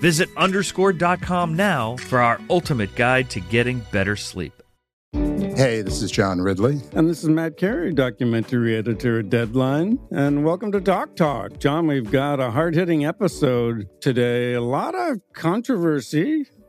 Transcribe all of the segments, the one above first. Visit underscore.com now for our ultimate guide to getting better sleep. Hey, this is John Ridley. And this is Matt Carey, documentary editor at Deadline. And welcome to Doc Talk. John, we've got a hard-hitting episode today. A lot of controversy.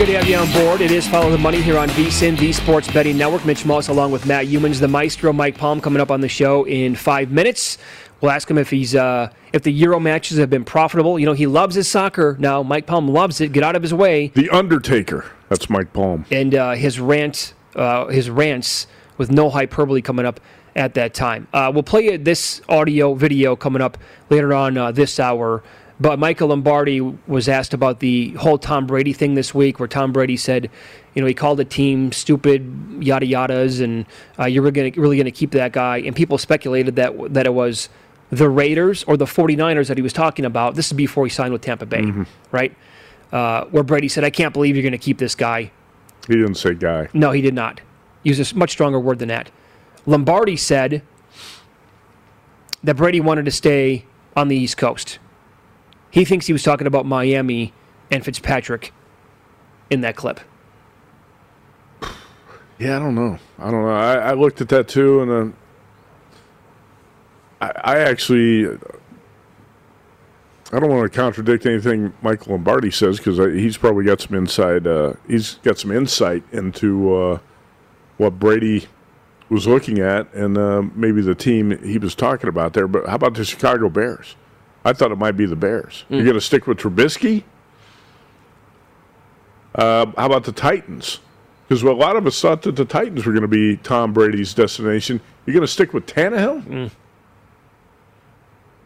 Good to have you on board. It is Follow the Money here on VSiN, the Sports Betting Network. Mitch Moss along with Matt Youmans, the Maestro, Mike Palm, coming up on the show in 5 minutes. We'll ask him if he's if the Euro matches have been profitable. You know, he loves his soccer now. Mike Palm loves it. Get out of his way. The Undertaker. That's Mike Palm. And his rants with no hyperbole coming up at that time. We'll play you this audio video coming up later on this hour. But Michael Lombardi was asked about the whole Tom Brady thing this week, where Tom Brady said, you know, he called the team stupid, yada yadas, and you're really going to keep that guy. And people speculated that it was the Raiders or the 49ers that he was talking about. This is before he signed with Tampa Bay, right? Where Brady said, I can't believe you're going to keep this guy. He didn't say guy. No, he did not. He used a much stronger word than that. Lombardi said that Brady wanted to stay on the East Coast. He thinks he was talking about Miami and Fitzpatrick in that clip. Yeah, I don't know. I looked at that too, and then I actually, I don't want to contradict anything Michael Lombardi says, because he's probably got some inside. He's got some insight into what Brady was looking at, and maybe the team he was talking about there. But how about the Chicago Bears? I thought it might be the Bears. You're going to stick with Trubisky? How about the Titans? Because a lot of us thought that the Titans were going to be Tom Brady's destination. You're going to stick with Tannehill?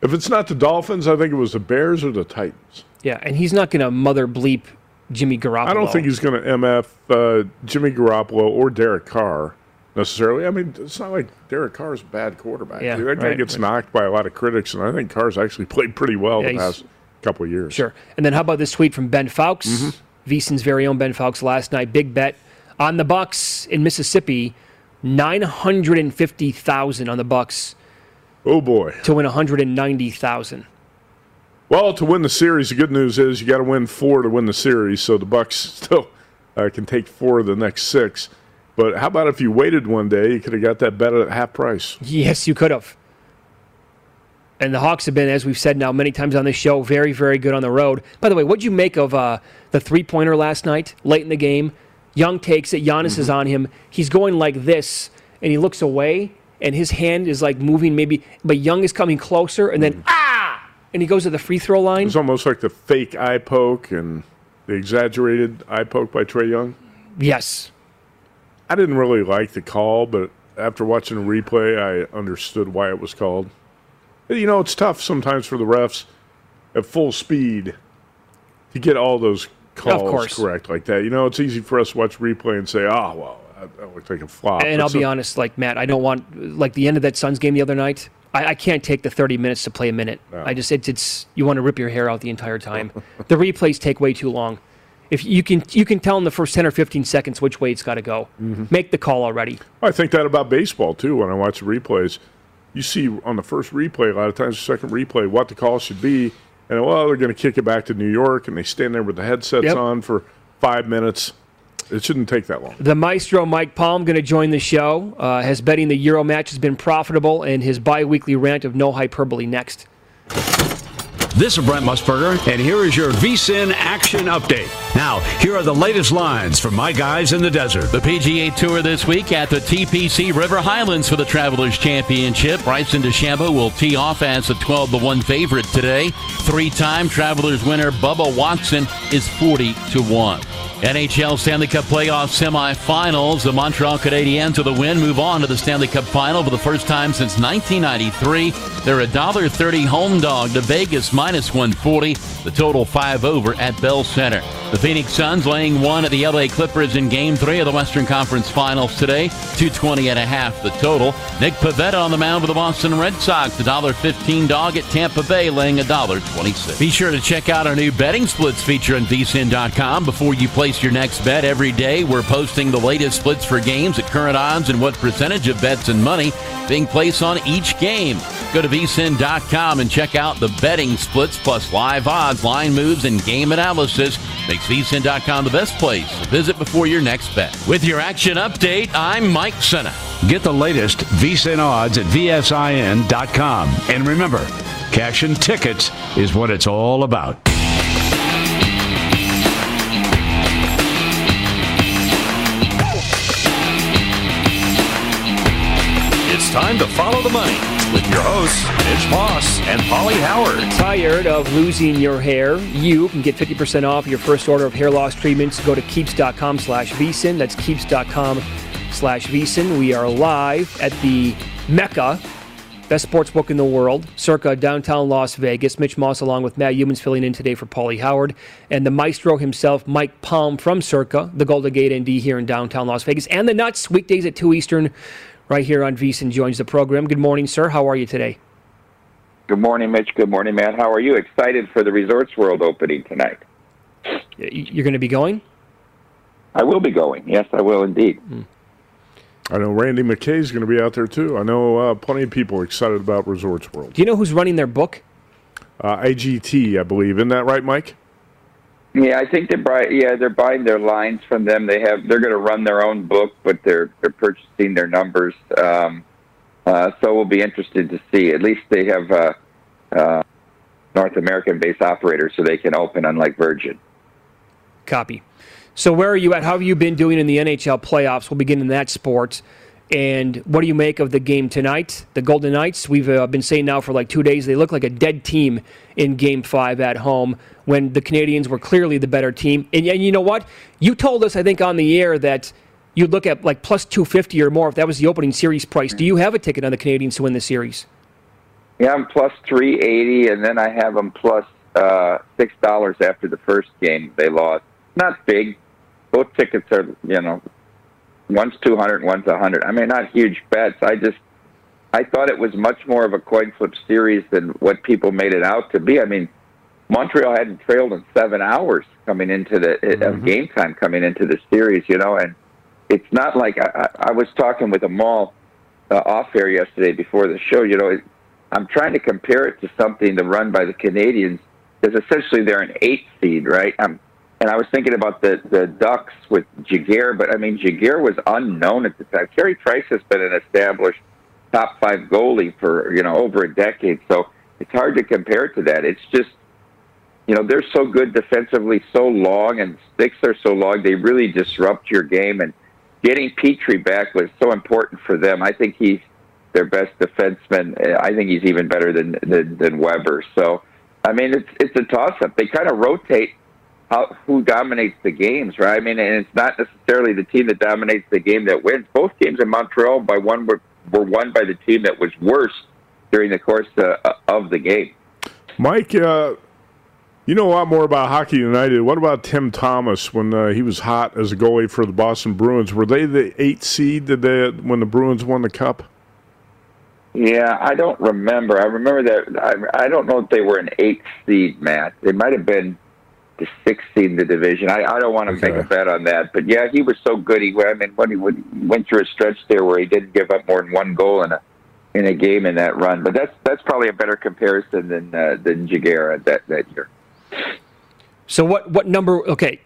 If it's not the Dolphins, I think it was the Bears or the Titans. Yeah, and he's not going to mother bleep Jimmy Garoppolo. I don't think he's going to MF Jimmy Garoppolo or Derek Carr necessarily. I mean, it's not like Derek Carr's a bad quarterback. Yeah, that guy gets knocked by a lot of critics, and I think Carr's actually played pretty well the past couple of years. Sure. And then how about this tweet from Ben Fowkes, VSiN's very own Ben Fowkes last night. Big bet on the Bucks in Mississippi, $950,000 on the Bucks. Oh, boy. To win $190,000. Well, to win the series, the good news is you got to win 4 to win the series, so the Bucks still can take 4 of the next 6. But how about if you waited one day, you could have got that bet at half price? Yes, you could have. And the Hawks have been, as we've said now many times on this show, very, very good on the road. By the way, what'd you make of the three-pointer last night, late in the game? Young takes it. Giannis is on him. He's going like this, and he looks away, and his hand is like moving maybe. But Young is coming closer, and then, and he goes to the free throw line. It's almost like the fake eye poke and the exaggerated eye poke by Trae Young. Yes. I didn't really like the call, but after watching the replay, I understood why it was called. You know, it's tough sometimes for the refs at full speed to get all those calls correct like that. You know, it's easy for us to watch replay and say, oh, well, that looked like a flop. And I'll be honest, like, Matt, I don't want, like, the end of that Suns game the other night, I can't take the 30 minutes to play a minute. No. I just, it's you want to rip your hair out the entire time. The replays take way too long. If you can tell in the first 10 or 15 seconds which way it's got to go. Mm-hmm. Make the call already. I think that about baseball, too, when I watch the replays. You see on the first replay, a lot of times the second replay, what the call should be. And, well, they're going to kick it back to New York, and they stand there with the headsets on for 5 minutes. It shouldn't take that long. The maestro, Mike Palm, going to join the show. Has betting the Euro match has been profitable, and his bi-weekly rant of no hyperbole next. This is Brent Musburger, and here is your VSiN Action Update. Now, here are the latest lines from my guys in the desert. The PGA Tour this week at the TPC River Highlands for the Travelers Championship. Bryson DeChambeau will tee off as a 12-1 favorite today. Three-time Travelers winner Bubba Watson is 40-1. NHL Stanley Cup playoff semifinals. The Montreal Canadiens with a win move on to the Stanley Cup final for the first time since 1993. They're a $1.30 home dog to Vegas -140. The total 5 over at Bell Center. The Phoenix Suns laying 1 at the LA Clippers in Game 3 of the Western Conference Finals today. 220.5 the total. Nick Pivetta on the mound for the Boston Red Sox. The $1.15 dog at Tampa Bay laying a $1.26. Be sure to check out our new betting splits feature on vsin.com before you place your next bet every day. We're posting the latest splits for games at current odds and what percentage of bets and money being placed on each game. Go to vsin.com and check out the betting splits plus live odds, line moves, and game analysis. Makes vsin.com the best place to visit before your next bet. With your action update, I'm Mike Senna. Get the latest VSiN odds at vsin.com. And remember, cash and tickets is what it's all about. It's time to follow the money with your hosts, Mitch Moss and Polly Howard. Tired of losing your hair? You can get 50% off your first order of hair loss treatments. Go to keeps.com/VSiN. That's keeps.com/VSiN. We are live at the Mecca, best sports book in the world, circa downtown Las Vegas. Mitch Moss along with Matt Youmans filling in today for Polly Howard. And the maestro himself, Mike Palm from circa, the Golden Gate ND here in downtown Las Vegas. And the Nuts, weekdays at 2 Eastern. Right here on VSiN joins the program. Good morning, sir. How are you today? Good morning, Mitch. Good morning, Matt. How are you? Excited for the Resorts World opening tonight. You're going to be going? I will be going. Yes, I will indeed. I know Randy McKay's going to be out there, too. I know plenty of people excited about Resorts World. Do you know who's running their book? IGT, I believe. Isn't that right, Mike? Yeah, I think they're buying their lines from them. They're going to run their own book, but they're purchasing their numbers. So we'll be interested to see. At least they have North American-based operators, so they can open, unlike Virgin. Copy. So where are you at? How have you been doing in the NHL playoffs? We'll begin in that sport. And what do you make of the game tonight? The Golden Knights, we've been saying now for like 2 days, they look like a dead team in Game 5 at home when the Canadiens were clearly the better team. And you know what? You told us, I think, on the air that you'd look at like plus 250 or more if that was the opening series price. Do you have a ticket on the Canadiens to win the series? Yeah, I'm plus 380, and then I have them plus $6 after the first game they lost. Not big. Both tickets are, you know, one's 200, one's 100. I mean, not huge bets. I thought it was much more of a coin flip series than what people made it out to be. I mean, Montreal hadn't trailed in 7 hours coming into the game time coming into the series, you know. And it's not like I was talking with Amal off air yesterday before the show. You know, I'm trying to compare it to something the run by the Canadiens, because essentially they're an 8 seed, right? And I was thinking about the Ducks with Jaguar, but, I mean, Jaguar was unknown at the time. Carey Price has been an established top-5 goalie for, you know, over a decade, so it's hard to compare it to that. It's just, you know, they're so good defensively, so long, and sticks are so long, they really disrupt your game, and getting Petrie back was so important for them. I think he's their best defenseman. I think he's even better than Weber. So, I mean, it's a toss-up. They kind of rotate who dominates the games, right? I mean, and it's not necessarily the team that dominates the game that wins. Both games in Montreal by one were won by the team that was worse during the course of the game. Mike, you know a lot more about hockey than I did. What about Tim Thomas when he was hot as a goalie for the Boston Bruins? Were they the 8th seed when the Bruins won the Cup? Yeah, I don't remember. I remember that. I don't know if they were an 8th seed, Matt. They might have been the 6th seed in the division. I don't want to make a bet on that. But, yeah, he was so good. He went through a stretch there where he didn't give up more than one goal in a game in that run. But that's probably a better comparison than Jiguera that year. So what number, okay,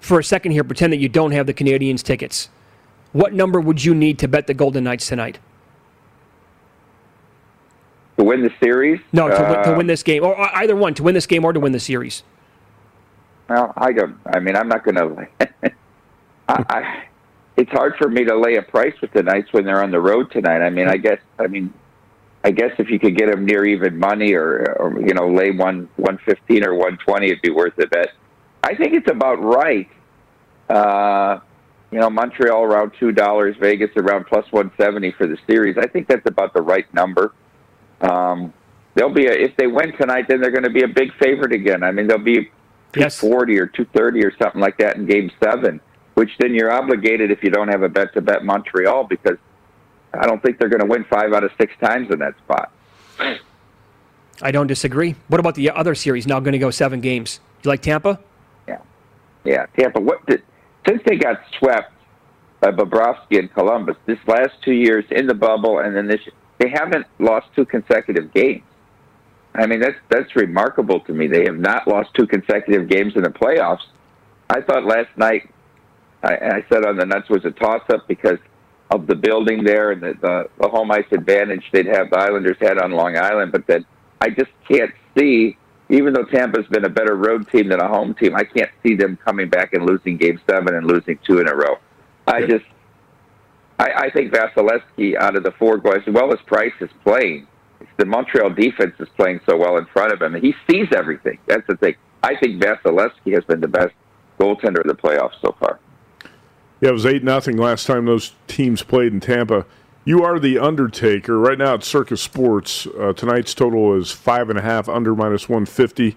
for a second here, pretend that you don't have the Canadiens tickets. What number would you need to bet the Golden Knights tonight? To win the series? No, to win this game. Or either one, to win this game or to win the series. Well, I'm not going to. It's hard for me to lay a price with the Knights when they're on the road tonight. I guess if you could get them near even money or lay 115 or 120, it'd be worth a bet. I think it's about right. Montreal around $2, Vegas around plus 170 for the series. I think that's about the right number. They'll be if they win tonight, then they're going to be a big favorite again. I mean, they'll be 240 or 230 or something like that in Game 7, which then you're obligated if you don't have a bet to bet Montreal because I don't think they're going to win 5 out of 6 times in that spot. I don't disagree. What about the other series now going to go 7 games? You like Tampa? Yeah, Tampa. Since they got swept by Bobrovsky and Columbus this last 2 years in the bubble and then this, they haven't lost 2 consecutive games. I mean, that's remarkable to me. They have not lost 2 consecutive games in the playoffs. I thought last night, I said on the Nuts was a toss-up because of the building there and the home ice advantage they'd have the Islanders had on Long Island, but then I just can't see, even though Tampa's been a better road team than a home team, I can't see them coming back and losing Game 7 and losing 2 in a row. I think Vasilevsky out of the 4 goals, as well as Price is playing. The Montreal defense is playing so well in front of him, and he sees everything. That's the thing. I think Vasilevsky has been the best goaltender of the playoffs so far. Yeah, it was 8-0 last time those teams played in Tampa. You are the Undertaker. Right now at Circus Sports, tonight's total is 5.5 under minus 150,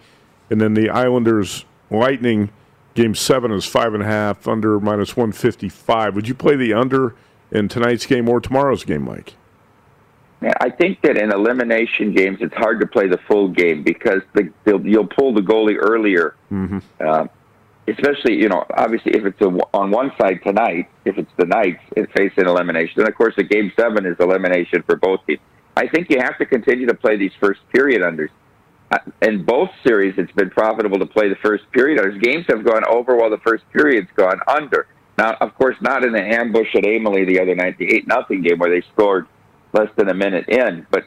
and then the Islanders Lightning Game 7 is 5.5 under minus 155. Would you play the under in tonight's game or tomorrow's game, Mike? Man, I think that in elimination games, it's hard to play the full game because you'll pull the goalie earlier. Mm-hmm. Especially, obviously if it's on one side tonight, if it's the Knights, it's facing elimination. Then, of course, the Game 7 is elimination for both teams. I think you have to continue to play these first period unders. In both series, it's been profitable to play the first period unders. Games have gone over while the first period's gone under. Now, of course, not in the ambush at Amalie the other night, the 8-0 game where they scored less than a minute in, but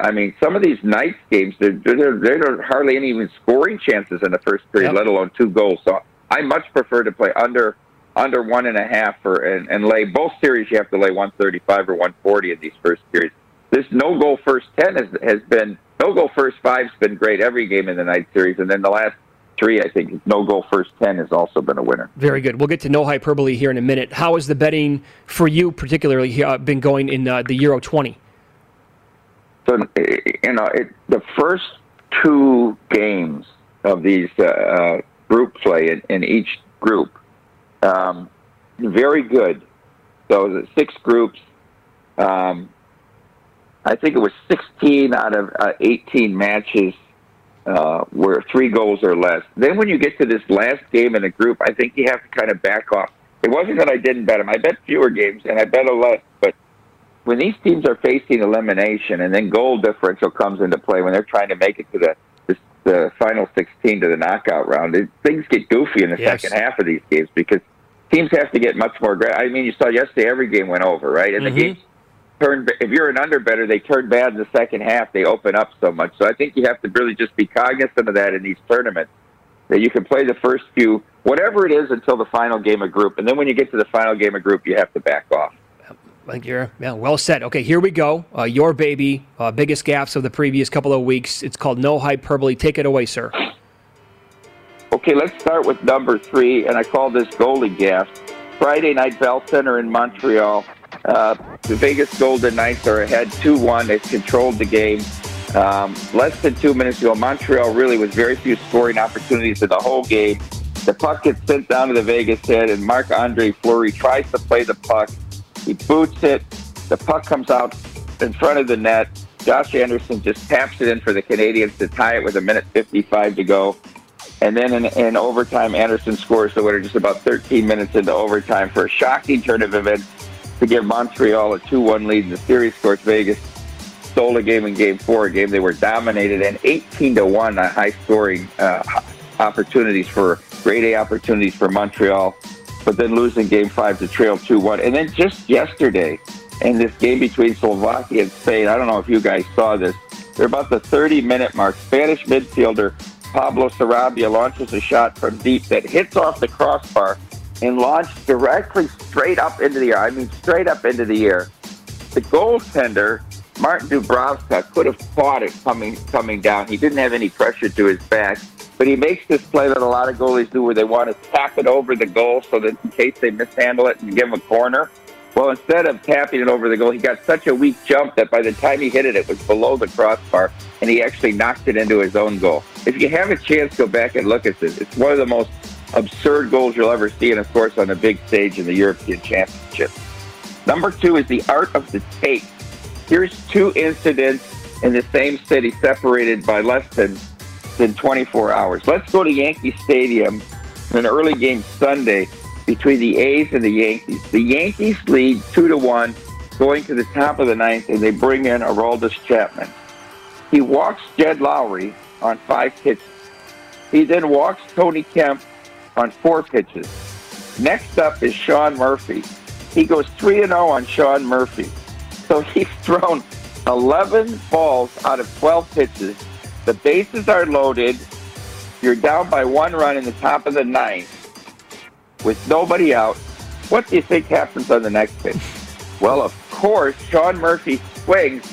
I mean, some of these Knights games, there are hardly any even scoring chances in the first period, let alone 2 goals. So I much prefer to play under 1.5 and lay both series. You have to lay 135 or 140 in these first periods. This no goal first 10 has been no goal first 5's been great every game in the Knights series, and then the last 3, I think, no goal first 10 has also been a winner. Very good. We'll get to no hyperbole here in a minute. How has the betting for you particularly been going in the Euro 20? So, the first 2 games of these group play in each group, very good. So the 6 groups, I think it was 16 out of 18 matches where 3 goals or less. Then when you get to this last game in a group, I think you have to kind of back off. It wasn't that I didn't bet them. I bet fewer games, and I bet a lot. But when these teams are facing elimination and then goal differential comes into play when they're trying to make it to the final 16 to the knockout round, things get goofy in the second half of these games because teams have to get much more. I mean, you saw yesterday every game went over, right? And the games turn, if you're an underbetter, they turn bad in the second half. They open up so much. So I think you have to really just be cognizant of that in these tournaments, that you can play the first few, whatever it is, until the final game of group. And then when you get to the final game of group, you have to back off. I think you're well said. Okay, here we go. Your baby, biggest gaffes of the previous couple of weeks. It's called No Hyperbole. Take it away, sir. Okay, let's start with number three, and I call this goalie gaff. Friday night, Bell Center in Montreal. The Vegas Golden Knights are ahead 2-1. They've controlled the game. Less than 2 minutes ago, Montreal really was very few scoring opportunities in the whole game. The puck gets sent down to the Vegas head, and Marc-Andre Fleury tries to play the puck. He boots it. The puck comes out in front of the net. Josh Anderson just taps it in for the Canadiens to tie it with 1:55 to go. And then in overtime, Anderson scores the winner just about 13 minutes into overtime for a shocking turn of events to give Montreal a 2-1 lead in the series. Of course, Vegas stole a game in Game 4, a game they were dominated in, 18-1 on high-scoring opportunities for grade A opportunities for Montreal, but then losing Game 5 to trail 2-1. And then just yesterday, in this game between Slovakia and Spain, I don't know if you guys saw this, they're about the 30-minute mark. Spanish midfielder Pablo Sarabia launches a shot from deep that hits off the crossbar and launched directly straight up into the air. I mean, straight up into the air. The goaltender, Martin Dubravka, could have caught it coming down. He didn't have any pressure to his back, but he makes this play that a lot of goalies do where they want to tap it over the goal so that in case they mishandle it and give him a corner. Well, instead of tapping it over the goal, he got such a weak jump that by the time he hit it, it was below the crossbar, and he actually knocked it into his own goal. If you have a chance, go back and look at this. It's one of the most absurd goals you'll ever see, and of course on a big stage in the European Championship. Number two is the art of the take. Here's two incidents in the same city separated by less than 24 hours. Let's go to Yankee Stadium in an early game Sunday between the A's and the Yankees. The Yankees lead 2-1 going to the top of the ninth, and they bring in Aroldis Chapman. He walks Jed Lowry on 5 pitches. He then walks Tony Kemp on 4 pitches. Next up is Sean Murphy. He goes 3-0 on Sean Murphy. So he's thrown 11 balls out of 12 pitches. The bases are loaded. You're down by 1 run in the top of the ninth with nobody out. What do you think happens on the next pitch? Well, of course, Sean Murphy swings.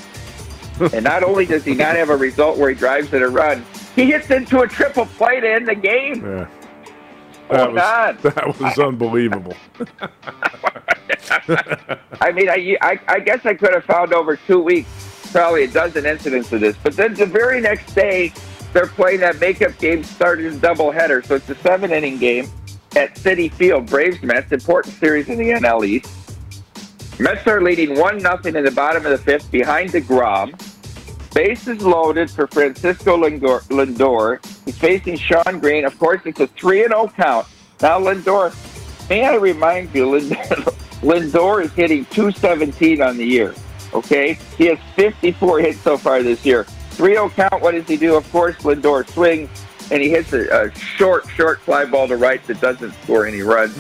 And not only does he not have a result where he drives in a run, he hits into a triple play to end the game. Yeah. That was unbelievable. I mean, I guess I could have found over 2 weeks probably a dozen incidents of this. But then the very next day, they're playing that makeup game started in doubleheader. So it's a 7-inning game at Citi Field. Braves-Mets, important series in the NL East. Mets are leading 1-0 in the bottom of the fifth behind DeGrom. Bases loaded for Francisco Lindor. He's facing Shawn Green. Of course, it's a 3-0 count. Now, Lindor, may I remind you, Lindor is hitting .217 on the year, okay? He has 54 hits so far this year. 3-0 count, what does he do? Of course, Lindor swings, and he hits a short fly ball to right that doesn't score any runs.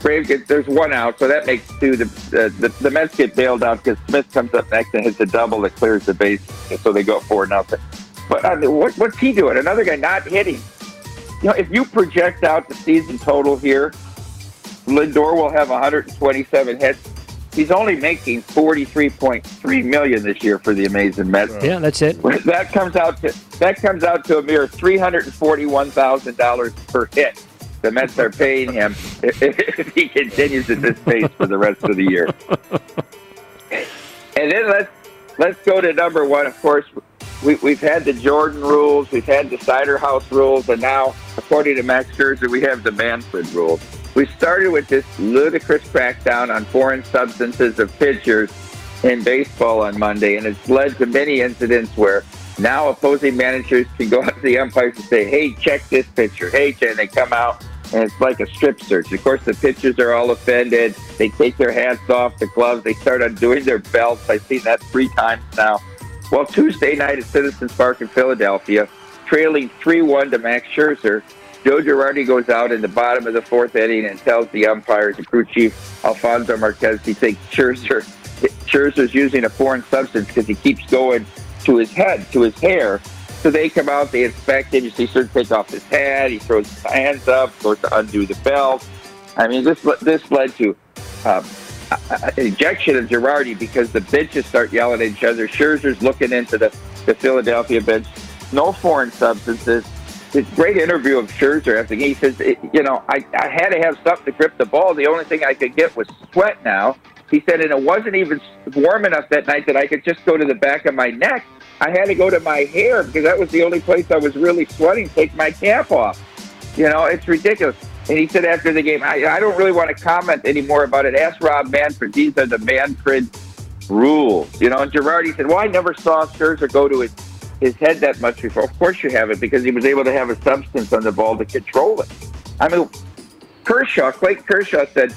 Braves gets, there's 1 out, so that makes 2. The Mets get bailed out because Smith comes up next and hits a double that clears the base, so they go 4-0. But I mean, what's he doing? Another guy not hitting. You know, if you project out the season total here, Lindor will have 127 hits. He's only making $43.3 million this year for the amazing Mets. Yeah, that's it. That comes out to a mere $341,000 per hit. The Mets are paying him if he continues at this pace for the rest of the year. And then let's go to number one. Of course, we've had the Jordan rules, we've had the Cider House rules, and now, according to Max Scherzer, we have the Manfred rules. We started with this ludicrous crackdown on foreign substances of pitchers in baseball on Monday, and it's led to many incidents where now opposing managers can go up to the umpires and say, hey, check this pitcher. Hey, and they come out, and it's like a strip search. Of course, the pitchers are all offended. They take their hats off, the gloves. They start undoing their belts. I've seen that 3 times now. Well, Tuesday night at Citizens Park in Philadelphia, trailing 3-1 to Max Scherzer, Joe Girardi goes out in the bottom of the 4th inning and tells the umpires, the crew chief, Alfonso Marquez, he thinks Scherzer's using a foreign substance because he keeps going to his head, to his hair. So they come out, they inspect him. You see Scherzer take off his hat. He throws his hands up, goes to undo the belt. I mean, this led to an ejection of Girardi because the benches start yelling at each other. Scherzer's looking into the Philadelphia bench. No foreign substances. this great interview of Scherzer after the game. He says, I had to have something to grip the ball. The only thing I could get was sweat now. He said, and it wasn't even warm enough that night that I could just go to the back of my neck. I had to go to my hair because that was the only place I was really sweating, take my cap off. You know, it's ridiculous. And he said after the game, I don't really want to comment anymore about it. Ask Rob Manfred. These are the Manfred rules. You know, and Girardi said, well, I never saw Scherzer go to his head that much before. Of course you haven't, because he was able to have a substance on the ball to control it. I mean, Clayton Kershaw said,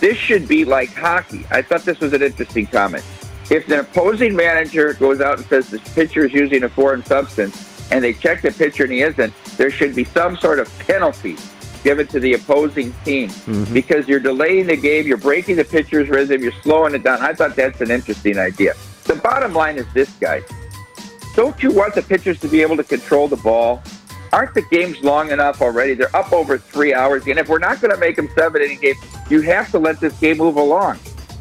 this should be like hockey. I thought this was an interesting comment. If an opposing manager goes out and says the pitcher is using a foreign substance and they check the pitcher and he isn't, there should be some sort of penalty given to the opposing team, mm-hmm. because you're delaying the game, you're breaking the pitcher's rhythm, you're slowing it down. I thought that's an interesting idea. The bottom line is this, guys. Don't you want the pitchers to be able to control the ball? Aren't the games long enough already? They're up over 3 hours. And if we're not going to make them 7-inning games, you have to let this game move along.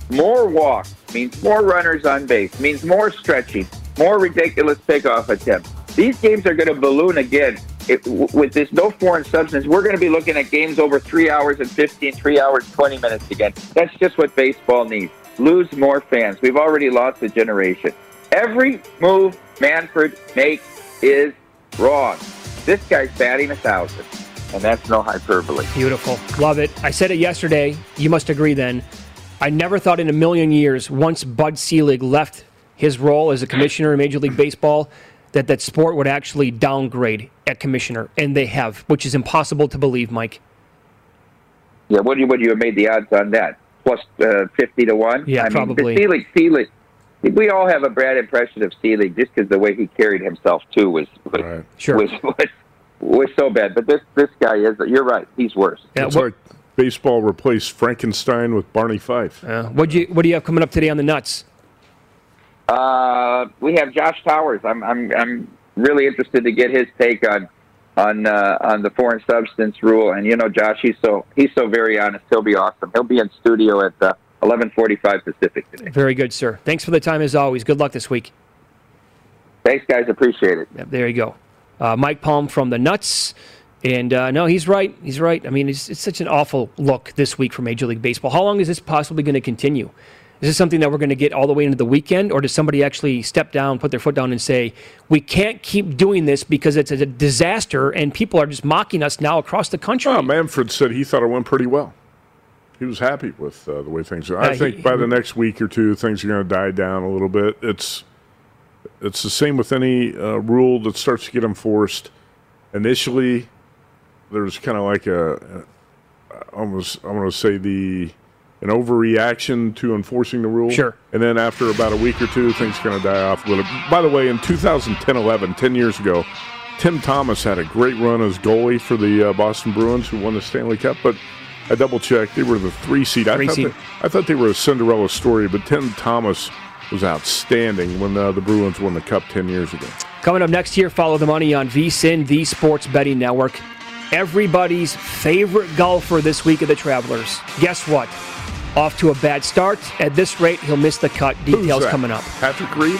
More walks means more runners on base, means more stretching, more ridiculous takeoff attempts. These games are going to balloon again. With this no foreign substance, we're going to be looking at games over 3 hours and 15, 3 hours, 20 minutes again. That's just what baseball needs. Lose more fans. We've already lost a generation. Every move Manfred makes is wrong. This guy's batting 1,000, and that's no hyperbole. Beautiful. Love it. I said it yesterday. You must agree then. I never thought in a million years, once Bud Selig left his role as a commissioner in Major League Baseball, that sport would actually downgrade at commissioner, and they have, which is impossible to believe, Mike. Yeah, what do you have made the odds on that? Plus 50 to 1? Yeah, probably. Selig, we all have a bad impression of Selig just because the way he carried himself, too, was so bad. But this guy is, you're right, he's worse. Yeah, it's like baseball replaced Frankenstein with Barney Fife. What do you have coming up today on the nuts? We have Josh Towers. I'm really interested to get his take on the foreign substance rule. And you know, Josh, he's so very honest. He'll be awesome. He'll be in studio at 11:45 Pacific today. Very good, sir. Thanks for the time as always. Good luck this week. Thanks, guys. Appreciate it. Yep, there you go, Mike Palm from the Nuts. And no, he's right. He's right. I mean, it's such an awful look this week for Major League Baseball. How long is this possibly going to continue? Is this something that we're going to get all the way into the weekend, or does somebody actually step down, put their foot down, and say, we can't keep doing this because it's a disaster, and people are just mocking us now across the country? Well, Manfred said he thought it went pretty well. He was happy with the way things are. I think by the next week or two, things are going to die down a little bit. It's the same with any rule that starts to get enforced. Initially, there's kind of like an overreaction to enforcing the rule. Sure. And then after about a week or two, things are going to die off a little. By the way, in 2010-11, 10 years ago, Tim Thomas had a great run as goalie for the Boston Bruins, who won the Stanley Cup. But I double-checked. They were the 3-seed. I thought they were a Cinderella story, but Tim Thomas was outstanding when the Bruins won the Cup 10 years ago. Coming up next year, Follow the Money on VSiN, the Sports Betting Network. Everybody's favorite golfer this week of the Travelers. Guess what? Off to a bad start. At this rate, he'll miss the cut. Details coming up. Patrick Reed.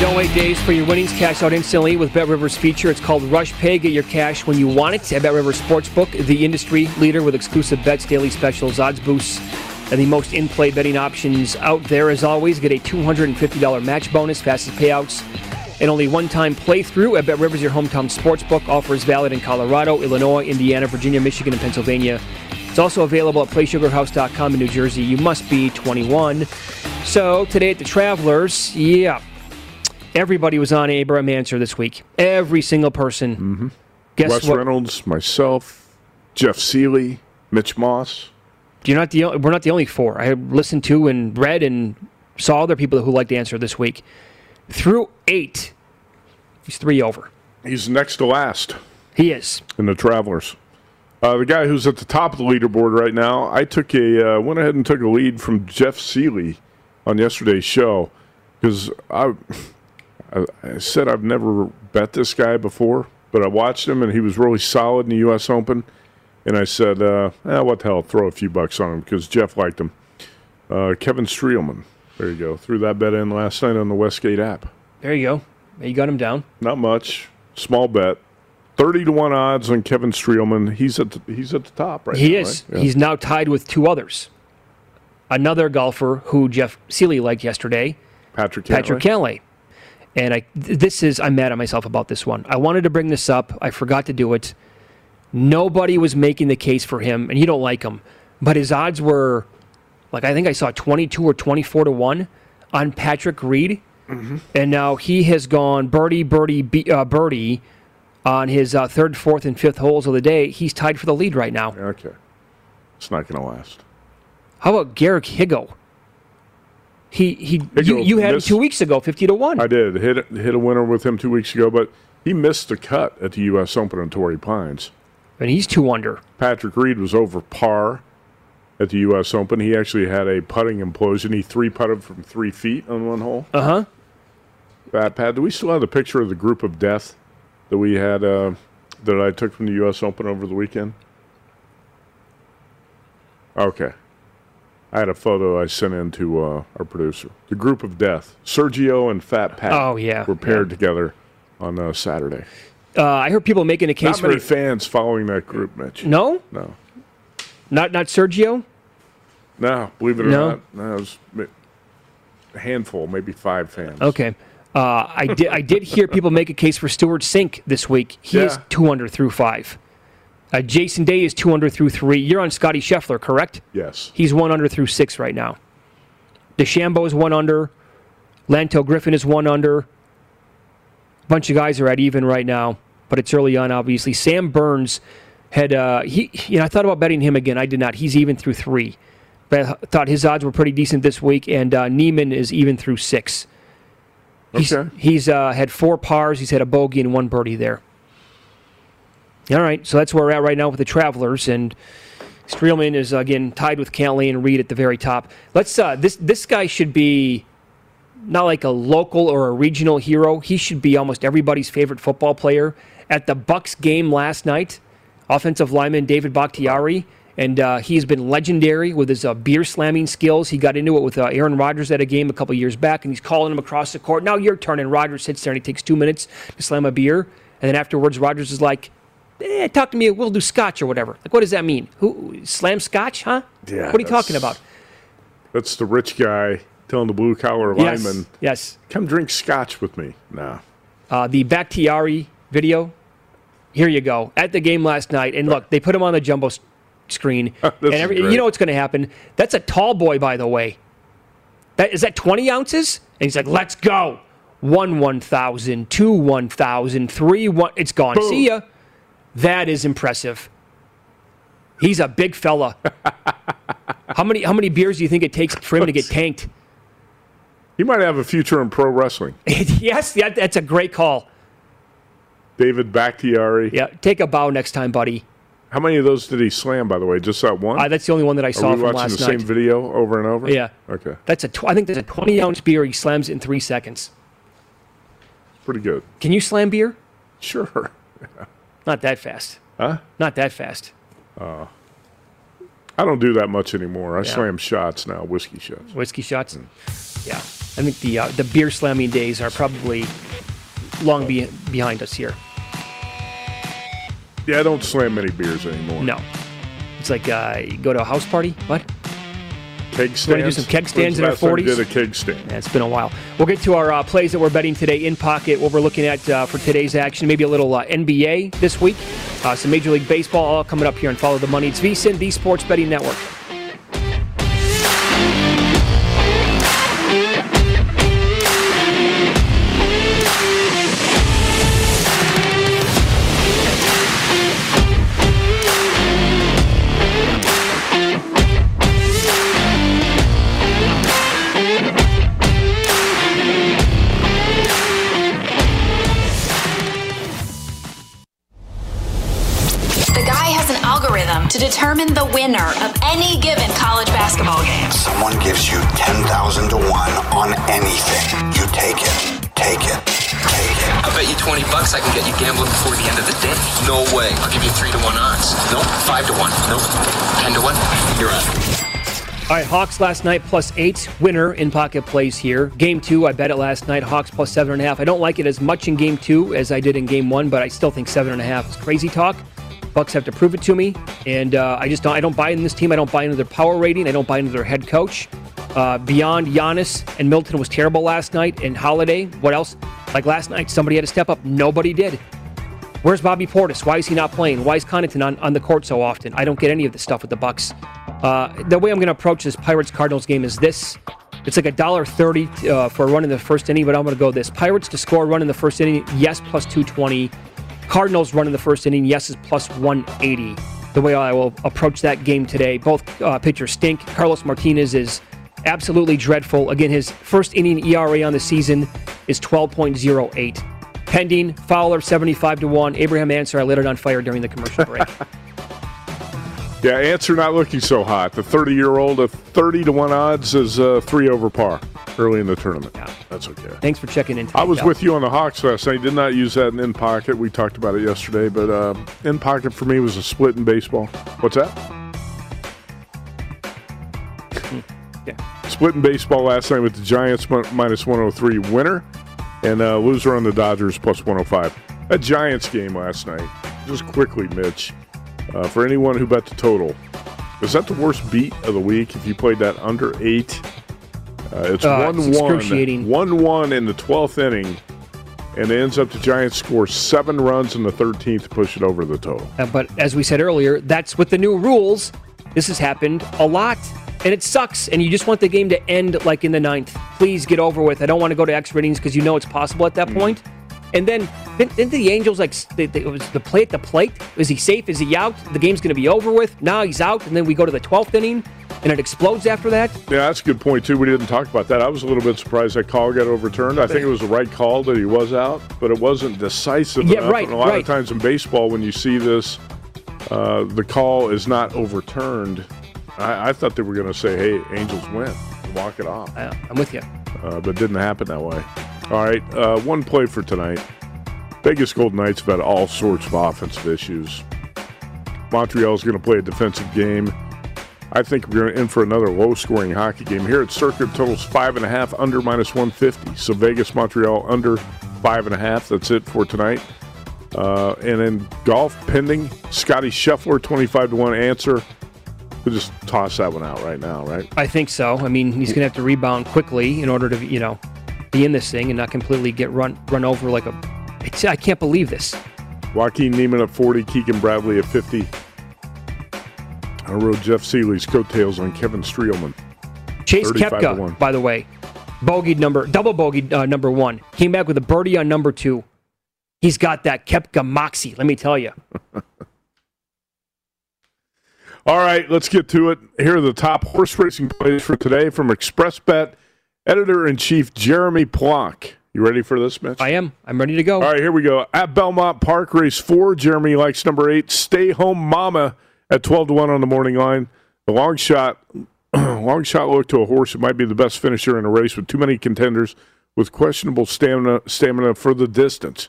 Don't wait days for your winnings. Cash out instantly with BetRivers' feature. It's called Rush Pay. Get your cash when you want it at BetRivers Sportsbook, the industry leader with exclusive bets, daily specials, odds boosts, and the most in-play betting options out there. As always, get a $250 match bonus, fastest payouts, and only one-time playthrough at BetRivers, your hometown sportsbook. Offers valid in Colorado, Illinois, Indiana, Virginia, Michigan, and Pennsylvania. It's also available at PlaySugarHouse.com in New Jersey. You must be 21. So today at the Travelers, yeah. Everybody was on Abraham Answer this week. Every single person. Mm-hmm. Guess what? Reynolds, myself, Jeff Seeley, Mitch Moss. We're not the only four. I listened to and read and saw other people who liked Answer this week. Through 8, he's 3 over. He's next to last. He is. In the Travelers. The guy who's at the top of the leaderboard right now, I took went ahead and took a lead from Jeff Seeley on yesterday's show because I said I've never bet this guy before, but I watched him, and he was really solid in the U.S. Open. And I said, what the hell, throw a few bucks on him because Jeff liked him. Kevin Streelman, there you go. Threw that bet in last night on the Westgate app. There you go. You got him down. Not much. Small bet. 30-1 odds on Kevin Streelman. He's at the top right now. He is. Right? Yeah. He's now tied with 2 others. Another golfer who Jeff Seeley liked yesterday. Patrick Cantlay. And I'm mad at myself about this one. I wanted to bring this up. I forgot to do it. Nobody was making the case for him, and you don't like him. But his odds were, I think I saw 22 or 24-1 on Patrick Reed. Mm-hmm. And now he has gone birdie on his third, fourth, and fifth holes of the day. He's tied for the lead right now. Okay. It's not going to last. How about Garrick Higo? You had him 2 weeks ago, 50-1. I did. Hit a winner with him 2 weeks ago, but he missed the cut at the U.S. Open in Torrey Pines. And he's 2 under. Patrick Reed was over par at the U.S. Open. He actually had a putting implosion. He 3-putted from 3 feet on one hole. Uh-huh. Pat, do we still have the picture of the group of death that we had that I took from the U.S. Open over the weekend? Okay. I had a photo I sent in to our producer. The group of death. Sergio and Fat Pat were paired together on Saturday. I heard people making a case for... Not many fans following that group, Mitch. No? No. Not Sergio? No, believe it or not. No, it was a handful, maybe 5 fans. Okay. I did hear people make a case for Stuart Sink this week. He is 2 under through 5. Jason Day is 2 under through 3. You're on Scotty Scheffler, correct? Yes. He's 1 under through 6 right now. DeChambeau is 1 under. Lanto Griffin is 1 under. A bunch of guys are at even right now, but it's early on, obviously. Sam Burns had, I thought about betting him again. I did not. He's even through 3. But I thought his odds were pretty decent this week, and Neiman is even through 6. Okay. He's had 4 pars. He's had a bogey and 1 birdie there. All right, so that's where we're at right now with the Travelers, and Streelman is, again, tied with Cantley and Reed at the very top. Let's this guy should be not like a local or a regional hero. He should be almost everybody's favorite football player. At the Bucks game last night, offensive lineman David Bakhtiari, and he's been legendary with his beer slamming skills. He got into it with Aaron Rodgers at a game a couple years back, and he's calling him across the court. Now your turn, and Rodgers sits there, and it takes 2 minutes to slam a beer. And then afterwards, Rodgers is like, talk to me, we'll do scotch or whatever. Like, what does that mean? Who slam scotch, huh? Yeah, what are you talking about? That's the rich guy telling the blue-collar lineman, yes, come drink scotch with me. Nah. The Bakhtiari video, here you go, at the game last night. And look, they put him on the jumbo screen. And you know what's going to happen. That's a tall boy, by the way. Is that 20 ounces? And he's like, let's go. 1,000, 2,000, 3,000. It's gone. Boom. See ya. That is impressive. He's a big fella. How many beers do you think it takes for him to get tanked? He might have a future in pro wrestling. Yes, that's a great call. David Bakhtiari. Yeah, take a bow next time, buddy. How many of those did he slam, by the way? Just that one? That's the only one that I saw from last night. Are we watching the same video over and over? Yeah. Okay. I think that's a 20-ounce beer. He slams it in 3 seconds. Pretty good. Can you slam beer? Sure. Yeah. Not that fast. Huh? Not that fast. I don't do that much anymore. I slam shots now, whiskey shots. Whiskey shots? Mm. Yeah. I think the beer slamming days are probably long behind us here. Yeah, I don't slam many beers anymore. No. It's like you go to a house party. What? Keg stands. We're going to do some keg stands in our 40s. We did a keg stand. Yeah, it's been a while. We'll get to our plays that we're betting today in pocket, what we're looking at for today's action, maybe a little NBA this week, some Major League Baseball, all coming up here and Follow the Money. It's VSiN, the Sports Betting Network. To determine the winner of any given college basketball game. Someone gives you 10,000 to 1 on anything. You take it, take it, take it. I bet you $20 I can get you gambling before the end of the day. No way. I'll give you 3 to 1 odds. Nope. 5 to 1. Nope. 10 to 1. You're up. All right, Hawks last night +8. Winner in pocket plays here. Game 2, I bet it last night. Hawks +7.5. I don't like it as much in Game 2 as I did in Game 1, but I still think 7.5 is crazy talk. Bucks have to prove it to me, and I don't buy in this team. I don't buy into their power rating. I don't buy into their head coach. Beyond Giannis and Milton was terrible last night, and Holiday, what else? Like last night, somebody had to step up. Nobody did. Where's Bobby Portis? Why is he not playing? Why is Connaughton on the court so often? I don't get any of this stuff with the Bucks. The way I'm going to approach this Pirates-Cardinals game is this. It's like $1.30 for a run in the first inning, but I'm going to go this. Pirates to score a run in the first inning, yes, +220. Cardinals run in the first inning, yes, is +180. The way I will approach that game today, both pitchers stink. Carlos Martinez is absolutely dreadful. Again, his first inning ERA on the season is 12.08. Pending, Fowler, 75 to 1. Abraham Answer, I lit it on fire during the commercial break. Yeah, Answer not looking so hot. The 30-year-old at 30 to 1 odds is 3 over par early in the tournament. Yeah. That's okay. Thanks for checking in today. I was with you on the Hawks last night. Did not use that in in-pocket. We talked about it yesterday, but in-pocket for me was a split in baseball. What's that? Yeah. Split in baseball last night with the Giants -103 winner, and loser on the Dodgers +105. That Giants game last night, just quickly, Mitch, for anyone who bet the total, was that the worst beat of the week if you played that under 8? It's 1-1 in the 12th inning and it ends up the Giants score 7 runs in the 13th to push it over the total. But as we said earlier, that's with the new rules. This has happened a lot, and it sucks, and you just want the game to end like in the 9th. Please get over with. I don't want to go to extra innings because you know it's possible at that point. And then didn't the Angels, like, it was the play at the plate? Is he safe? Is he out? The game's going to be over with. Now he's out, and then we go to the 12th inning, and it explodes after that. Yeah, that's a good point, too. We didn't talk about that. I was a little bit surprised that call got overturned. I think it was the right call that he was out, but it wasn't decisive enough. Right, and a lot of times in baseball, when you see this, the call is not overturned. I thought they were going to say, hey, Angels win. Walk it off. I'm with you. But it didn't happen that way. All right, one play for tonight. Vegas Golden Knights have had all sorts of offensive issues. Montreal's going to play a defensive game. I think we're in for another low-scoring hockey game. Here at Circuit, totals 5.5, under -150. So Vegas, Montreal, under 5.5. That's it for tonight. And in golf, pending, Scotty Scheffler, 25-1 answer. We'll just toss that one out right now, right? I think so. I mean, he's going to have to rebound quickly in order to, you know, be in this thing and not completely get run over like a... I can't believe this. Joaquin Niemann at 40, Keegan Bradley at 50. I rode Jeff Seeley's coattails on Kevin Streelman. Chase Koepka, by the way, double bogeyed number 1. Came back with a birdie on number 2. He's got that Koepka moxie, let me tell you. All right, let's get to it. Here are the top horse racing plays for today from Express Bet. Editor-in-Chief Jeremy Plock. You ready for this, Mitch? I am. I'm ready to go. All right, here we go. At Belmont Park, race 4. Jeremy likes number 8. Stay Home Mama at 12-1 on the morning line. The long shot look to a horse that might be the best finisher in a race with too many contenders with questionable stamina for the distance.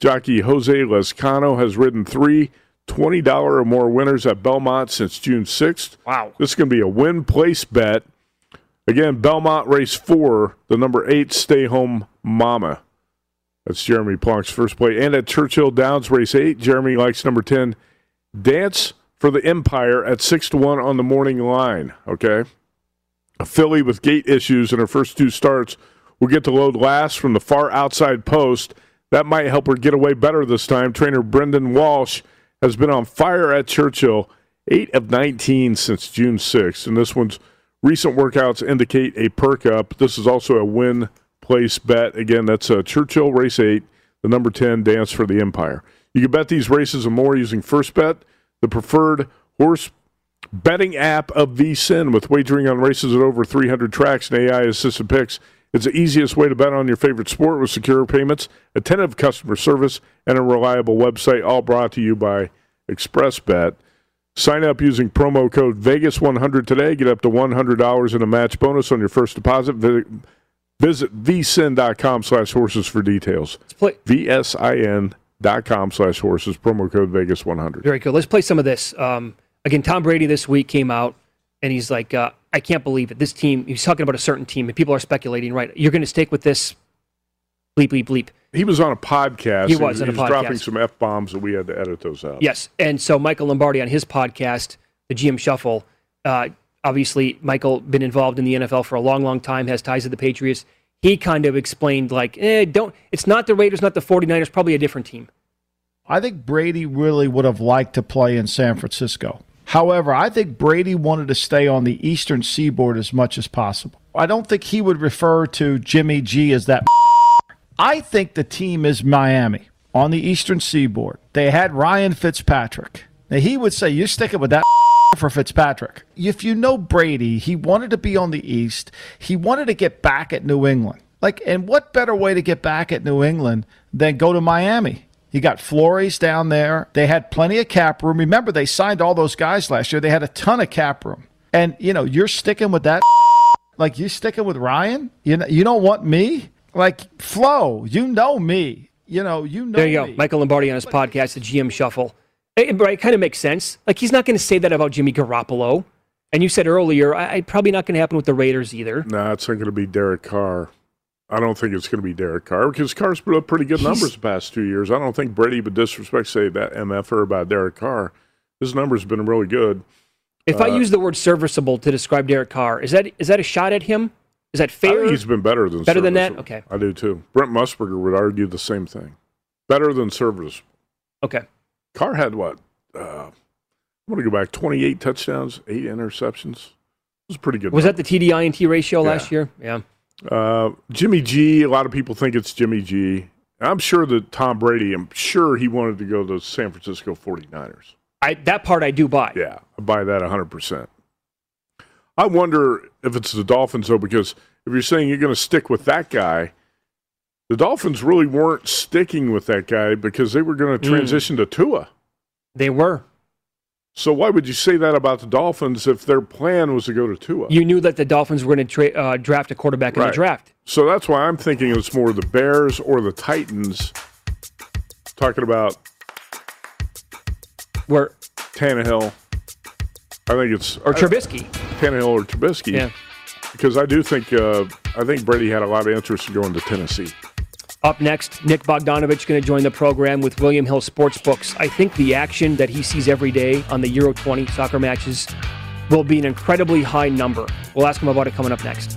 Jockey Jose Lescano has ridden 3 $20 or more winners at Belmont since June 6th. Wow. This is going to be a win-place bet. Again, Belmont race 4, the number 8 Stay Home Mama. That's Jeremy Plonk's first play. And at Churchill Downs race 8, Jeremy likes number 10 Dance for the Empire at 6-1 on the morning line. Okay. A filly with gait issues in her first 2 starts will get to load last from the far outside post. That might help her get away better this time. Trainer Brendan Walsh has been on fire at Churchill, 8 of 19 since June 6th. And this one's recent workouts indicate a perk up. This is also a win place bet. Again, that's a Churchill race 8, the number 10 Dance for the Empire. You can bet these races and more using First Bet, the preferred horse betting app of VSiN, with wagering on races at over 300 tracks and AI-assisted picks. It's the easiest way to bet on your favorite sport with secure payments, attentive customer service, and a reliable website, all brought to you by ExpressBet. Sign up using promo code VEGAS100 today. Get up to $100 in a match bonus on your first deposit. Visit vsin.com/horses for details. VSIN.com/horses, promo code VEGAS100. Very cool. Let's play some of this. Again, Tom Brady this week came out, and he's like, I can't believe it. This team, he's talking about a certain team, and people are speculating, right? You're going to stick with this bleep, bleep, bleep. He was on a podcast. He was dropping some F-bombs, and we had to edit those out. Yes, and so Michael Lombardi on his podcast, the GM Shuffle, obviously Michael been involved in the NFL for a long, long time, has ties to the Patriots. He kind of explained, like, it's not the Raiders, not the 49ers, probably a different team. I think Brady really would have liked to play in San Francisco. However, I think Brady wanted to stay on the eastern seaboard as much as possible. I don't think he would refer to Jimmy G as that. I think the team is Miami on the eastern seaboard. They had Ryan Fitzpatrick. Now, he would say, you're sticking with that for Fitzpatrick. If you know Brady, he wanted to be on the east. He wanted to get back at New England. Like, and what better way to get back at New England than go to Miami? You got Flores down there. They had plenty of cap room. Remember, they signed all those guys last year. They had a ton of cap room. And, you know, you're sticking with that. Like, you're sticking with Ryan? You don't want me? Like, Flo, you know me. You know there you go. Michael Lombardi on his podcast, the GM Shuffle. It kind of makes sense. Like, he's not going to say that about Jimmy Garoppolo. And you said earlier, probably not going to happen with the Raiders either. No, it's not going to be Derek Carr. I don't think it's going to be Derek Carr, because Carr's put up pretty good numbers the past 2 years. I don't think Brady would disrespect, say, that MFer about Derek Carr. His numbers been really good. If I use the word serviceable to describe Derek Carr, is that a shot at him? Is that fair? I think he's been better than better serviceable. Than that? Okay. I do too. Brent Musburger would argue the same thing. Better than service. Okay. Carr had what? I'm going to go back. 28 touchdowns, 8 interceptions. It was pretty good. Was that the TD-INT ratio last year? Yeah. Jimmy G, a lot of people think it's Jimmy G. I'm sure that Tom Brady, I'm sure he wanted to go to the San Francisco 49ers. That part I do buy. Yeah, I buy that 100%. I wonder if it's the Dolphins, though, because if you're saying you're going to stick with that guy, the Dolphins really weren't sticking with that guy because they were going to transition to Tua. They were. So why would you say that about the Dolphins if their plan was to go to Tua? You knew that the Dolphins were going to draft a quarterback in the draft. So that's why I'm thinking it's more the Bears or the Titans. Talking about where Tannehill. I think it's or Trubisky. Tannehill or Trubisky. Yeah. Because I do think I think Brady had a lot of interest in going to Tennessee. Up next, Nick Bogdanovich going to join the program with William Hill Sportsbooks. I think the action that he sees every day on the Euro 20 soccer matches will be an incredibly high number. We'll ask him about it coming up next.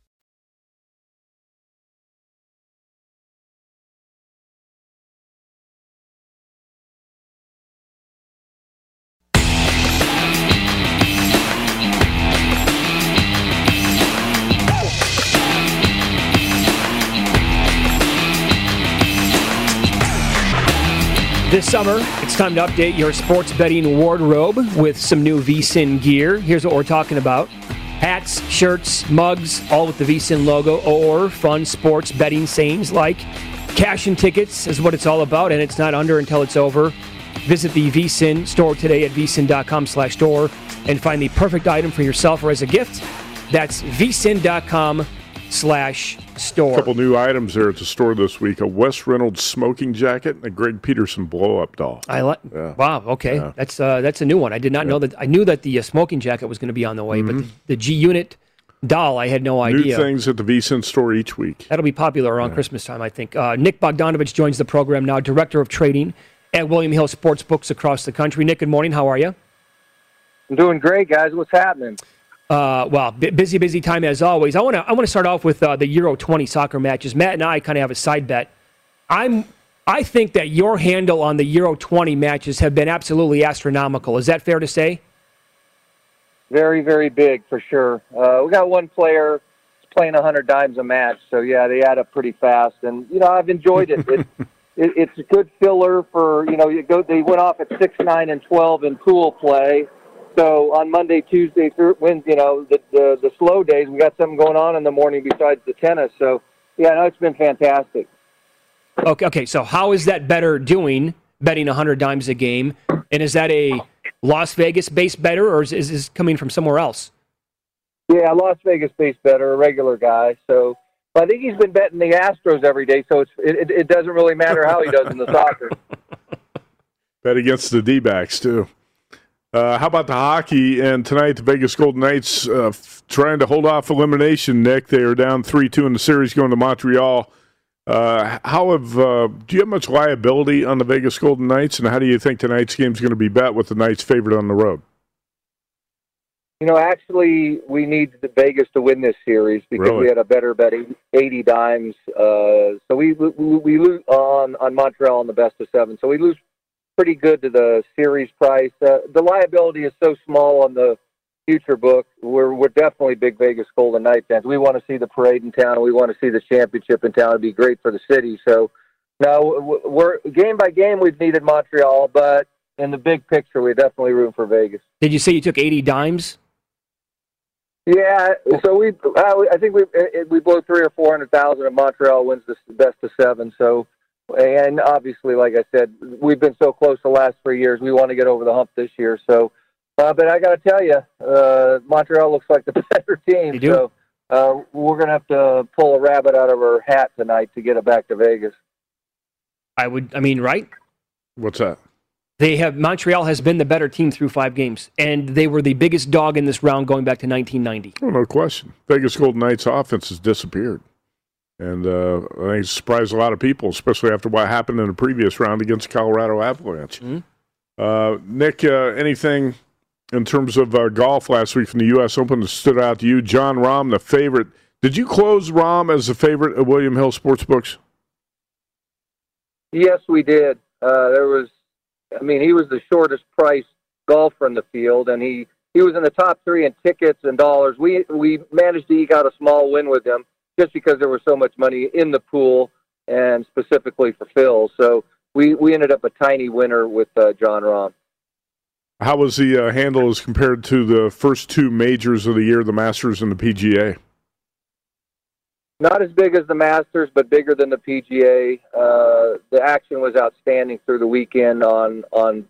This summer, it's time to update your sports betting wardrobe with some new VSiN gear. Here's what we're talking about. Hats, shirts, mugs, all with the VSiN logo, or fun sports betting sayings like cash and tickets is what it's all about, and it's not under until it's over. Visit the VSiN store today at vsin.com/store and find the perfect item for yourself or as a gift. That's vsin.com/store. A couple new items there at the store this week. A Wes Reynolds smoking jacket and a Greg Peterson blow-up doll. I like. Yeah. Wow, okay. Yeah. That's a new one. I did not know that. I knew that the smoking jacket was going to be on the way, but the G-Unit Dahl, I had no idea. New things at the VSiN store each week. That'll be popular around Christmas time, I think. Nick Bogdanovich joins the program now, Director of Trading at William Hill Sportsbooks across the country. Nick, good morning. How are you? I'm doing great, guys. What's happening? Well, busy time as always. I want to start off with the Euro 20 soccer matches. Matt and I kind of have a side bet. I think that your handle on the Euro 20 matches have been absolutely astronomical. Is that fair to say? Very, very big, for sure. We got one player playing 100 dimes a match, so, yeah, they add up pretty fast. And, you know, I've enjoyed it. It's a good filler for, you know, they went off at 6, 9, and 12 in pool play. So on Monday, Tuesday, Wednesday, you know, the slow days, we got something going on in the morning besides the tennis. So, yeah, no, it's been fantastic. Okay, so how is that better doing, betting 100 dimes a game? And is that a Las Vegas-based better, or is this coming from somewhere else? Yeah, Las Vegas-based better, a regular guy. So, but I think he's been betting the Astros every day, so it doesn't really matter how he does in the soccer. Bet against the D-backs, too. How about the hockey? And tonight, the Vegas Golden Knights trying to hold off elimination, Nick. They are down 3-2 in the series going to Montreal. Do you have much liability on the Vegas Golden Knights, and how do you think tonight's game is going to be bet with the Knights favored on the road? You know, actually, we need the Vegas to win this series because we had a better bet, 80 dimes. So we lose on Montreal on the best of seven. So we lose pretty good to the series price. The liability is so small on the future book. We're definitely big Vegas Golden Knights fans. We want to see the parade in town. We want to see the championship in town. It'd be great for the city. So, no, we're game by game. We've needed Montreal, but in the big picture, we definitely room for Vegas. Did you say you took 80 dimes? Yeah. So I think we blow 300,000 or 400,000, and Montreal wins the best of seven. So, and obviously, like I said, we've been so close the last 3 years. We want to get over the hump this year. So. But I got to tell you, Montreal looks like the better team. You do? So we're going to have to pull a rabbit out of her hat tonight to get it back to Vegas. Right? What's that? Montreal has been the better team through 5 games, and they were the biggest dog in this round going back to 1990. Oh, no question. Vegas Golden Knights' offense has disappeared. And I think it surprised a lot of people, especially after what happened in the previous round against Colorado Avalanche. Mm-hmm. Nick, anything in terms of golf last week from the U.S. Open that stood out to you? John Rahm, the favorite. Did you close Rahm as the favorite at William Hill Sportsbooks? Yes, we did. He was the shortest priced golfer in the field, and he was in the top 3 in tickets and dollars. We managed to eke out a small win with him just because there was so much money in the pool and specifically for Phil. So we ended up a tiny winner with John Rahm. How was the handle as compared to the first 2 majors of the year, the Masters and the PGA? Not as big as the Masters, but bigger than the PGA. The action was outstanding through the weekend on 3rd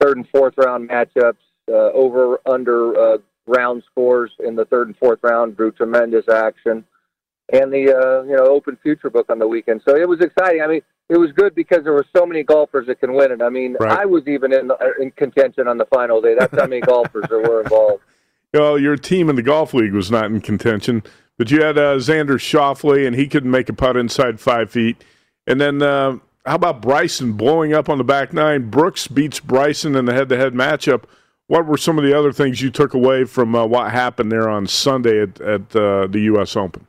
and 4th round matchups. Over-under round scores in the 3rd and 4th round drew tremendous action. And the open future book on the weekend. So it was exciting. It was good because there were so many golfers that can win it. Right. I was even in contention on the final day. That's how many golfers there were involved. Well, your team in the golf league was not in contention, but you had Xander Schauffele, and he couldn't make a putt inside 5 feet. And then how about Bryson blowing up on the back 9? Brooks beats Bryson in the head-to-head matchup. What were some of the other things you took away from what happened there on Sunday at the U.S. Open?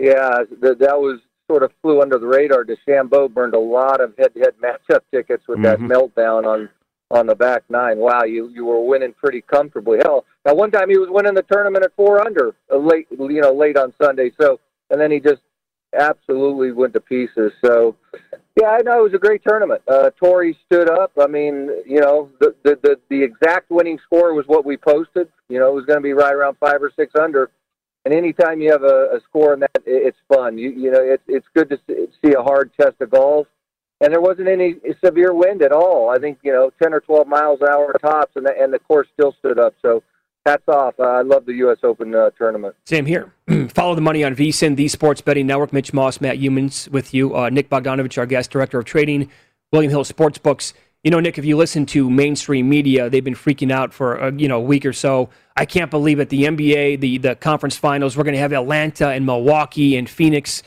Yeah, that was sort of flew under the radar. DeChambeau burned a lot of head-to-head matchup tickets with that meltdown on the back 9. Wow, you were winning pretty comfortably. Hell, at one time he was winning the tournament at 4-under late on Sunday. So, and then he just absolutely went to pieces. So, yeah, I know it was a great tournament. Torrey stood up. The exact winning score was what we posted. You know, it was going to be right around 5 or 6 under. And anytime you have a score in that, it's fun. It's good to see a hard test of golf. And there wasn't any severe wind at all. I think 10 or 12 miles an hour tops, and the course still stood up. So hats off. I love the U.S. Open tournament. Same here. Follow the Money on VSiN, the Sports Betting Network. Mitch Moss, Matt Youmans with you. Nick Bogdanovich, our guest, Director of Trading, William Hill Sportsbooks. You know, Nick, if you listen to mainstream media, they've been freaking out for a week or so. I can't believe it. The NBA, the conference finals, we're going to have Atlanta and Milwaukee and Phoenix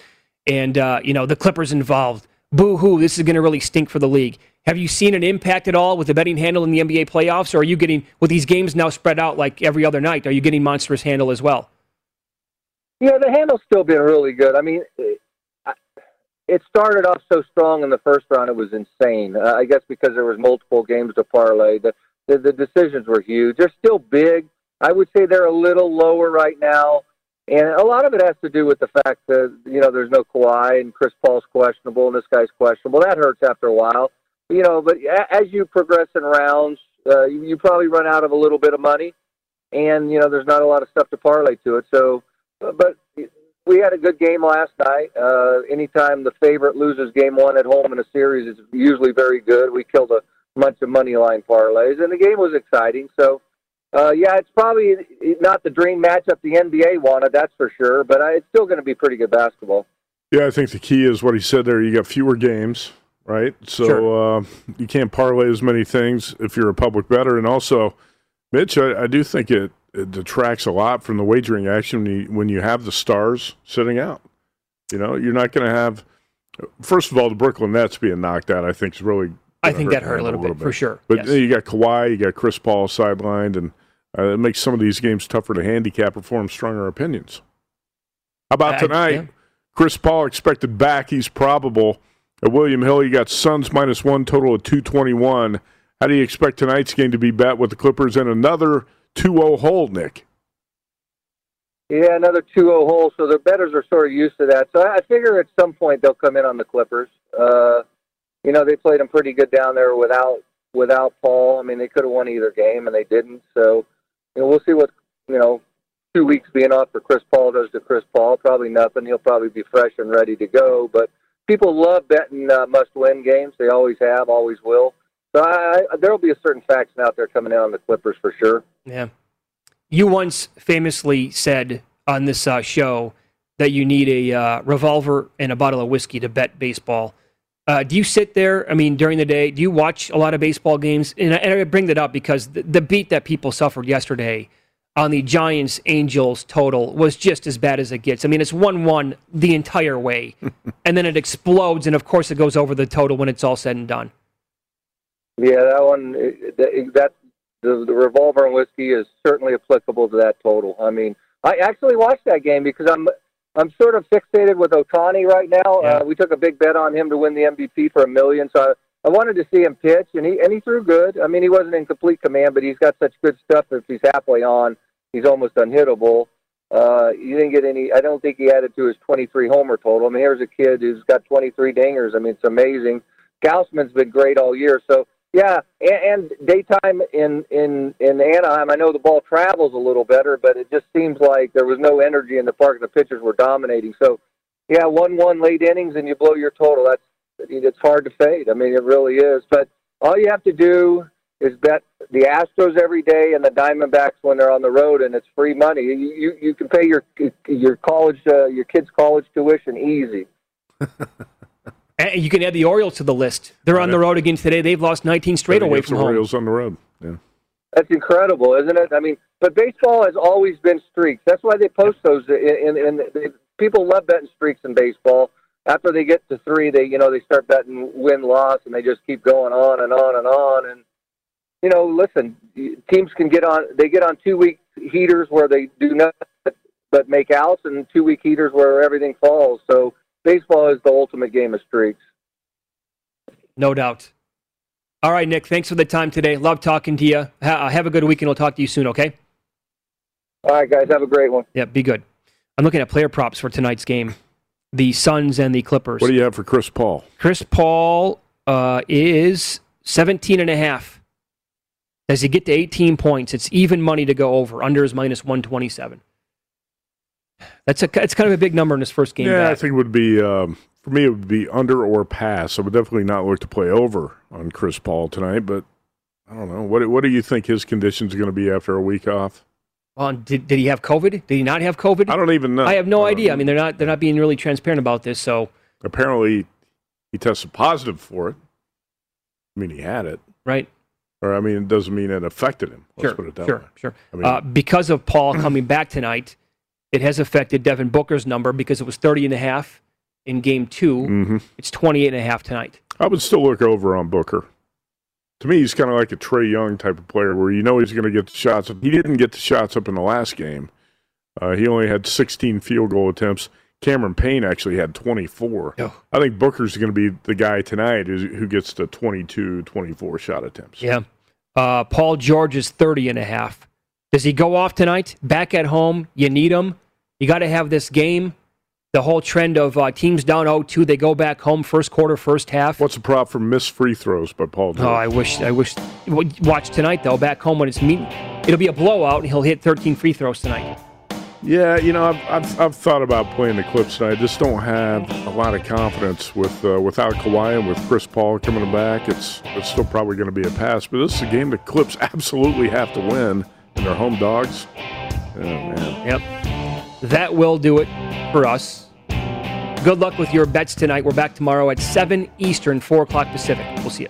and, the Clippers involved. Boo-hoo, this is going to really stink for the league. Have you seen an impact at all with the betting handle in the NBA playoffs, or are you getting, with these games now spread out like every other night, are you getting monstrous handle as well? Yeah, the handle's still been really good. I mean, it started off so strong in the first round, it was insane. I guess because there was multiple games to parlay, the decisions were huge. They're still big. I would say they're a little lower right now, and a lot of it has to do with the fact that there's no Kawhi and Chris Paul's questionable and this guy's questionable. That hurts after a while, But as you progress in rounds, you probably run out of a little bit of money, and there's not a lot of stuff to parlay to it. So, but. We had a good game last night. Anytime the favorite loses game one at home in a series, it's usually very good. We killed a bunch of money line parlays, and the game was exciting. So, it's probably not the dream matchup the NBA wanted, that's for sure, but it's still going to be pretty good basketball. Yeah, I think the key is what he said there. You got fewer games, right? So sure. You can't parlay as many things if you're a public bettor. And also, Mitch, I do think it detracts a lot from the wagering action when you have the stars sitting out. You're not going to have, first of all, the Brooklyn Nets being knocked out, I think is really. I think that hurt a little bit, for sure. But yes. You got Kawhi, you got Chris Paul sidelined, and it makes some of these games tougher to handicap or form stronger opinions. How about tonight? Yeah. Chris Paul expected back. He's probable. At William Hill, you got Suns -1, total of 221. How do you expect tonight's game to be bet with the Clippers and another 2-0 hole, Nick? Yeah, another 2-0 hole, so the bettors are sort of used to that. So I figure at some point they'll come in on the Clippers. They played them pretty good down there without Paul. I mean, they could have won either game, and they didn't. So we'll see what, 2 weeks being off for Chris Paul does to Chris Paul. Probably nothing. He'll probably be fresh and ready to go. But people love betting must-win games. They always have, always will. So there will be a certain faction out there coming in on the Clippers for sure. Yeah. You once famously said on this show that you need a revolver and a bottle of whiskey to bet baseball. Do you sit there, during the day, do you watch a lot of baseball games? And I bring that up because the beat that people suffered yesterday on the Giants-Angels total was just as bad as it gets. It's 1-1 the entire way, and then it explodes, and of course it goes over the total when it's all said and done. Yeah, that one, the revolver and whiskey is certainly applicable to that total. I actually watched that game because I'm sort of fixated with Ohtani right now. Yeah. We took a big bet on him to win the MVP for $1 million, so I wanted to see him pitch, and he threw good. He wasn't in complete command, but he's got such good stuff. If he's halfway on, he's almost unhittable. You didn't get any. I don't think he added to his 23 homer total. Here's a kid who's got 23 dingers. It's amazing. Gausman's been great all year, so. Yeah, and daytime in Anaheim, I know the ball travels a little better, but it just seems like there was no energy in the park, and the pitchers were dominating. So, yeah, 1-1 late innings, and you blow your total. It's hard to fade. It really is. But all you have to do is bet the Astros every day and the Diamondbacks when they're on the road, and it's free money. You can pay your college your kids' college tuition easy. You can add the Orioles to the list. They're on the road again today. They've lost 19 straight away from home. Orioles on the road. Yeah, that's incredible, isn't it? But baseball has always been streaks. That's why they post those. And people love betting streaks in baseball. After they get to three, they start betting win loss, and they just keep going on and on and on. And listen, teams can get on. They get on 2 week heaters where they do nothing but make outs, and 2 week heaters where everything falls. So. Baseball is the ultimate game of streaks. No doubt. All right, Nick, thanks for the time today. Love talking to you. Have a good weekend. We'll talk to you soon, okay? All right, guys. Have a great one. Yeah, be good. I'm looking at player props for tonight's game. The Suns and the Clippers. What do you have for Chris Paul? Chris Paul is 17.5. Does he get to 18 points? It's even money to go over. Under is -127. It's kind of a big number in his first game. Yeah, back. I think it would be, for me, it would be under or pass. I would definitely not look to play over on Chris Paul tonight, but I don't know. What do you think his conditions are going to be after a week off? Well, did he have COVID? Did he not have COVID? I don't even know. I have no idea. Know. They're not being really transparent about this. So apparently, he tested positive for it. I mean, he had it. Right. Or, I mean, it doesn't mean it affected him. Let's put it that way. I mean, because of Paul coming back tonight, it has affected Devin Booker's number because it was 30.5 in game two. Mm-hmm. It's 28.5 tonight. I would still look over on Booker. To me, he's kind of like a Trae Young type of player where you know he's going to get the shots. He didn't get the shots up in the last game. He only had 16 field goal attempts. Cameron Payne actually had 24. Oh. I think Booker's going to be the guy tonight who gets the 22, 24 shot attempts. Yeah. Paul George is 30.5. Does he go off tonight? Back at home, you need him. You got to have this game. The whole trend of teams down 0-2, they go back home first quarter, first half. What's the prop for missed free throws by Paul George? Oh, I wish. Watch tonight, though, back home when it's meeting. It'll be a blowout, and he'll hit 13 free throws tonight. Yeah, you know, I've thought about playing the Clips, and I just don't have a lot of confidence with without Kawhi and with Chris Paul coming back. It's still probably going to be a pass, but this is a game the Clips absolutely have to win, and they're home dogs. Oh, man. Yep. That will do it for us. Good luck with your bets tonight. We're back tomorrow at 7 Eastern, 4 o'clock Pacific. We'll see you.